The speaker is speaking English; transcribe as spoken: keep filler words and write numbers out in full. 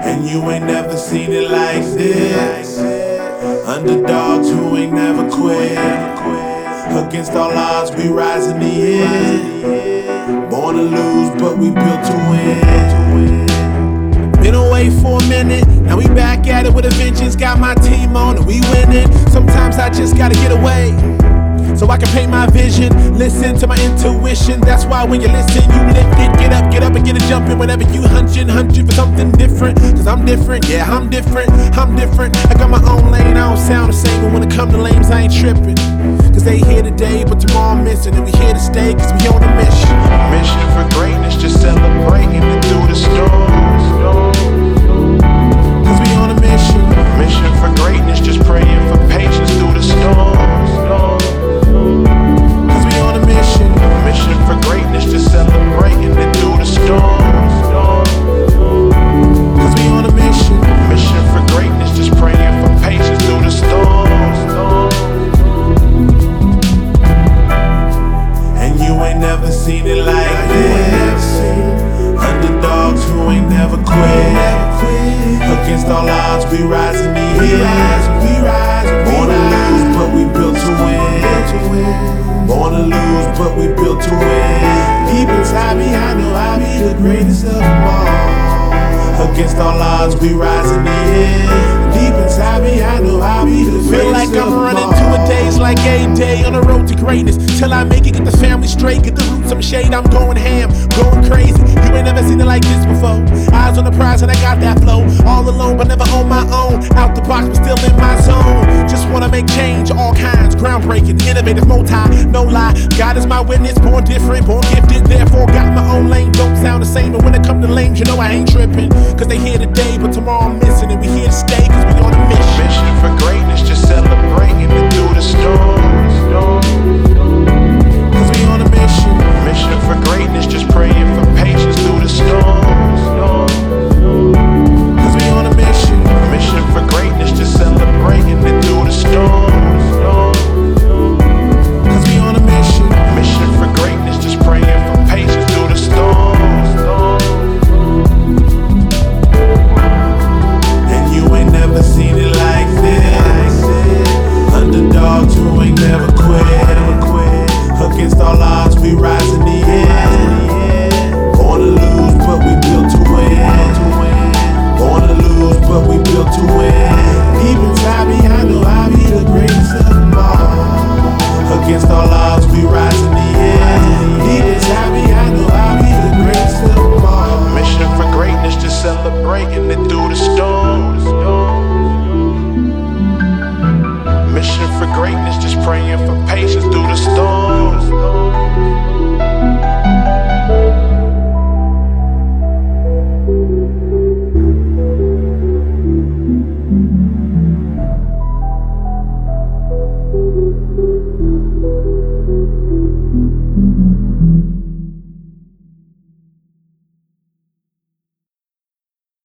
And you ain't never seen it like this. Underdogs who ain't never quit. Against all odds, we rise in the end. Born to lose, but we built to win. Been away for a minute, now we back at it with a vengeance. Got my team on and we winning. Sometimes I just gotta get away, so I can paint my vision, listen to my intuition. That's why when you listen, you lift it. Get up, get up and get it jumping. Whenever you hunching, hunching for something different. Cause I'm different, yeah, I'm different, I'm different. I got my own lane, I don't sound the same. But when it come to lames, I ain't tripping. Cause they here today, but tomorrow I'm missing. And we here to stay, cause we on a mission. Mission for greatness, just celebrating it through the storm. Cause we on a mission. Mission for greatness, just praying for patience through the storm. Mission for greatness, just celebrating it through the storm. Cause we on a mission. Mission for greatness, just praying for patience through the storm. And you ain't never seen it like this. Underdogs who ain't never quit. Against all odds, we rise in the end. Born to lose, but we built to win. Born to lose, but we built to win. Deep inside me, I know I be the greatest of them all. Against all odds, we rise in the end. Deep inside me, I know I be the greatest. Feel like I'm running to a days like a day on the road to greatness. Till I make it, get the family straight, get the roots some shade. I'm going ham, going crazy. You ain't never seen it like this before. Eyes on the prize and I got that flow. All alone, but never on my own. Out the box, but still in my zone. Just wanna make change, all kinds, groundbreaking, innovative, multi, no lie. God is my witness, born different, born gifted. Therefore, got my own lane, don't sound the same. But when it come to lanes, you know I ain't tripping. Cause they here today,